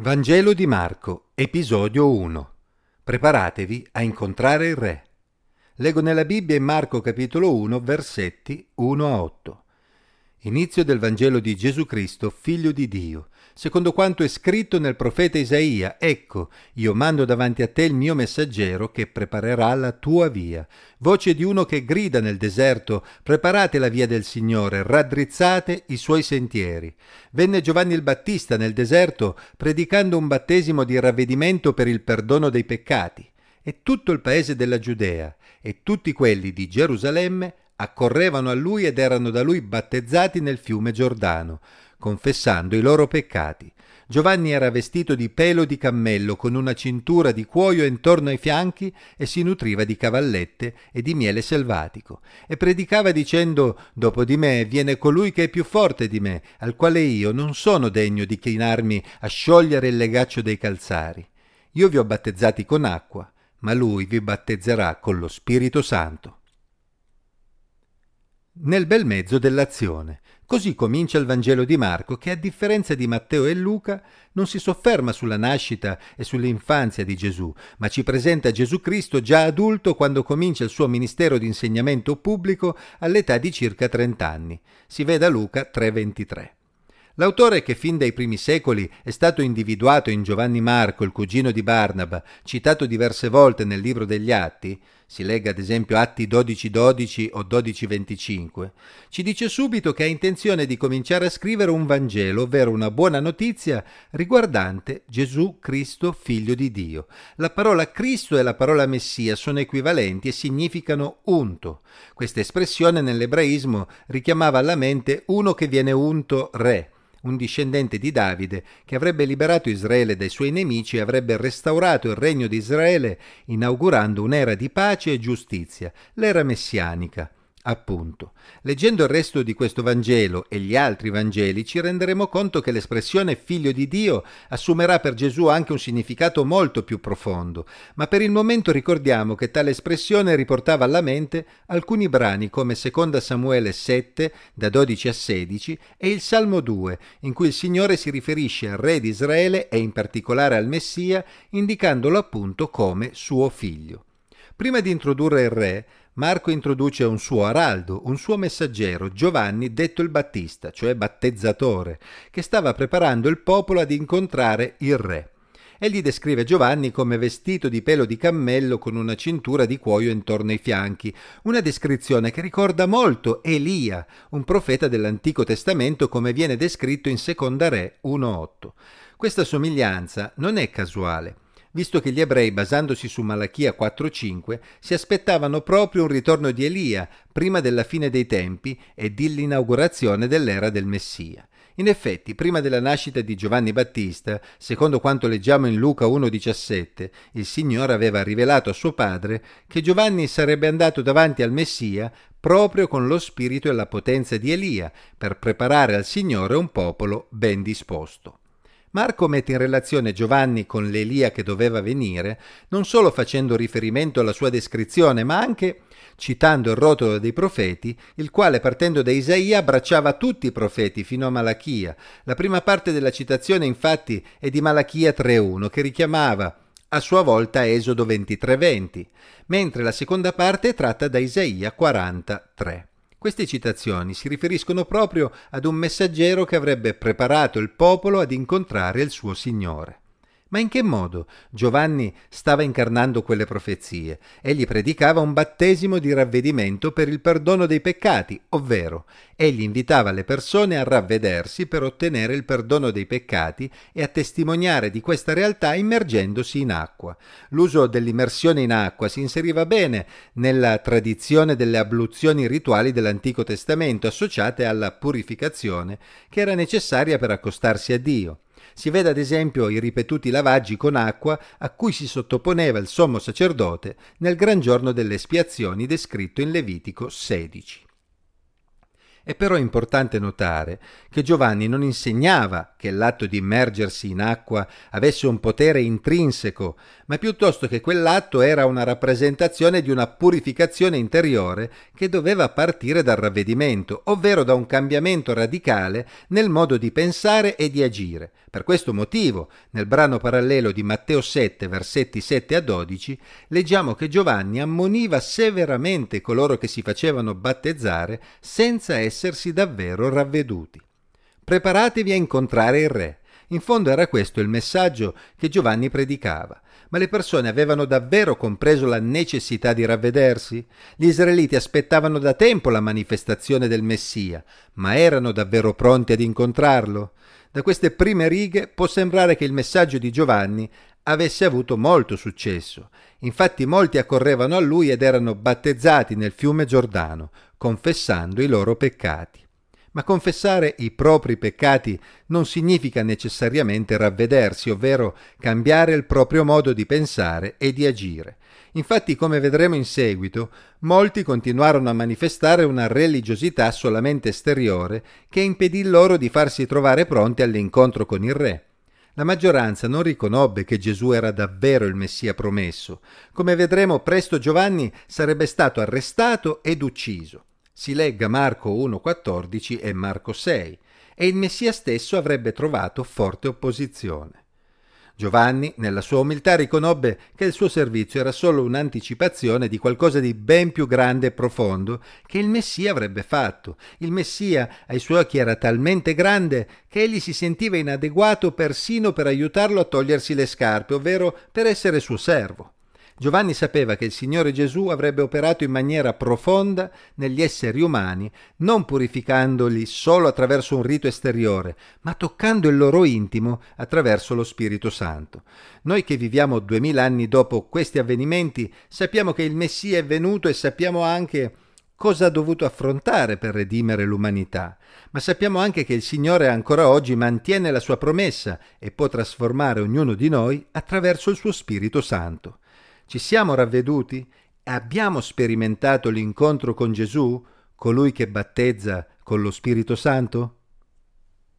Vangelo di Marco, episodio 1. Preparatevi a incontrare il re. Leggo nella Bibbia in Marco capitolo 1, versetti 1-8. Inizio del Vangelo di Gesù Cristo, figlio di Dio. Secondo quanto è scritto nel profeta Isaia, ecco, io mando davanti a te il mio messaggero che preparerà la tua via. Voce di uno che grida nel deserto, preparate la via del Signore, raddrizzate i suoi sentieri. Venne Giovanni il Battista nel deserto predicando un battesimo di ravvedimento per il perdono dei peccati. E tutto il paese della Giudea e tutti quelli di Gerusalemme accorrevano a lui ed erano da lui battezzati nel fiume Giordano, confessando i loro peccati. Giovanni era vestito di pelo di cammello con una cintura di cuoio intorno ai fianchi e si nutriva di cavallette e di miele selvatico e predicava dicendo: dopo di me viene colui che è più forte di me, al quale io non sono degno di chinarmi a sciogliere il legaccio dei calzari. Io vi ho battezzati con acqua, ma lui vi battezzerà con lo Spirito Santo. Nel bel mezzo dell'azione. Così comincia il Vangelo di Marco, che a differenza di Matteo e Luca non si sofferma sulla nascita e sull'infanzia di Gesù, ma ci presenta Gesù Cristo già adulto quando comincia il suo ministero di insegnamento pubblico all'età di circa 30 anni. Si veda Luca 3:23. L'autore, che fin dai primi secoli è stato individuato in Giovanni Marco, il cugino di Barnaba, citato diverse volte nel libro degli Atti, si legga ad esempio Atti 12:12 o 12:25, ci dice subito che ha intenzione di cominciare a scrivere un Vangelo, ovvero una buona notizia riguardante Gesù Cristo, figlio di Dio. La parola Cristo e la parola Messia sono equivalenti e significano unto. Questa espressione nell'ebraismo richiamava alla mente uno che viene unto re, un discendente di Davide che avrebbe liberato Israele dai suoi nemici e avrebbe restaurato il regno di Israele inaugurando un'era di pace e giustizia, l'era messianica, appunto. Leggendo il resto di questo Vangelo e gli altri Vangeli ci renderemo conto che l'espressione figlio di Dio assumerà per Gesù anche un significato molto più profondo, ma per il momento ricordiamo che tale espressione riportava alla mente alcuni brani come 2 Samuele 7 da 12-16 e il Salmo 2, in cui il Signore si riferisce al re di Israele e in particolare al Messia, indicandolo appunto come suo figlio. Prima di introdurre il re, Marco introduce un suo araldo, un suo messaggero, Giovanni detto il Battista, cioè battezzatore, che stava preparando il popolo ad incontrare il re. Egli descrive Giovanni come vestito di pelo di cammello con una cintura di cuoio intorno ai fianchi, una descrizione che ricorda molto Elia, un profeta dell'Antico Testamento, come viene descritto in 2 Re 1:8. Questa somiglianza non è casuale, visto che gli ebrei, basandosi su Malachia 4:5, si aspettavano proprio un ritorno di Elia prima della fine dei tempi e dell'inaugurazione dell'era del Messia. In effetti, prima della nascita di Giovanni Battista, secondo quanto leggiamo in Luca 1:17, il Signore aveva rivelato a suo padre che Giovanni sarebbe andato davanti al Messia proprio con lo spirito e la potenza di Elia per preparare al Signore un popolo ben disposto. Marco mette in relazione Giovanni con l'Elia che doveva venire, non solo facendo riferimento alla sua descrizione, ma anche citando il rotolo dei profeti, il quale partendo da Isaia abbracciava tutti i profeti fino a Malachia. La prima parte della citazione infatti è di Malachia 3:1, che richiamava a sua volta Esodo 23:20, mentre la seconda parte è tratta da Isaia 40:3. Queste citazioni si riferiscono proprio ad un messaggero che avrebbe preparato il popolo ad incontrare il suo Signore. Ma in che modo Giovanni stava incarnando quelle profezie? Egli predicava un battesimo di ravvedimento per il perdono dei peccati, ovvero egli invitava le persone a ravvedersi per ottenere il perdono dei peccati e a testimoniare di questa realtà immergendosi in acqua. L'uso dell'immersione in acqua si inseriva bene nella tradizione delle abluzioni rituali dell'Antico Testamento associate alla purificazione che era necessaria per accostarsi a Dio. Si vede ad esempio i ripetuti lavaggi con acqua a cui si sottoponeva il sommo sacerdote nel gran giorno delle espiazioni descritto in Levitico 16. È però importante notare che Giovanni non insegnava che l'atto di immergersi in acqua avesse un potere intrinseco, ma piuttosto che quell'atto era una rappresentazione di una purificazione interiore che doveva partire dal ravvedimento, ovvero da un cambiamento radicale nel modo di pensare e di agire. Per questo motivo, nel brano parallelo di Matteo 7, versetti 7 a 12, leggiamo che Giovanni ammoniva severamente coloro che si facevano battezzare senza essersi davvero ravveduti. Preparatevi a incontrare il Re. In fondo era questo il messaggio che Giovanni predicava, ma le persone avevano davvero compreso la necessità di ravvedersi? Gli israeliti aspettavano da tempo la manifestazione del Messia, ma erano davvero pronti ad incontrarlo? Da queste prime righe può sembrare che il messaggio di Giovanni avesse avuto molto successo. Infatti molti accorrevano a lui ed erano battezzati nel fiume Giordano, confessando i loro peccati. Ma confessare i propri peccati non significa necessariamente ravvedersi, ovvero cambiare il proprio modo di pensare e di agire. Infatti, come vedremo in seguito, molti continuarono a manifestare una religiosità solamente esteriore che impedì loro di farsi trovare pronti all'incontro con il Re. La maggioranza non riconobbe che Gesù era davvero il Messia promesso. Come vedremo presto, Giovanni sarebbe stato arrestato ed ucciso. Si legga Marco 1,14 e Marco 6, e il Messia stesso avrebbe trovato forte opposizione. Giovanni, nella sua umiltà, riconobbe che il suo servizio era solo un'anticipazione di qualcosa di ben più grande e profondo che il Messia avrebbe fatto. Il Messia ai suoi occhi era talmente grande che egli si sentiva inadeguato persino per aiutarlo a togliersi le scarpe, ovvero per essere suo servo. Giovanni sapeva che il Signore Gesù avrebbe operato in maniera profonda negli esseri umani, non purificandoli solo attraverso un rito esteriore, ma toccando il loro intimo attraverso lo Spirito Santo. Noi che viviamo 2000 anni dopo questi avvenimenti sappiamo che il Messia è venuto e sappiamo anche cosa ha dovuto affrontare per redimere l'umanità, ma sappiamo anche che il Signore ancora oggi mantiene la sua promessa e può trasformare ognuno di noi attraverso il suo Spirito Santo. Ci siamo ravveduti? Abbiamo sperimentato l'incontro con Gesù, colui che battezza con lo Spirito Santo?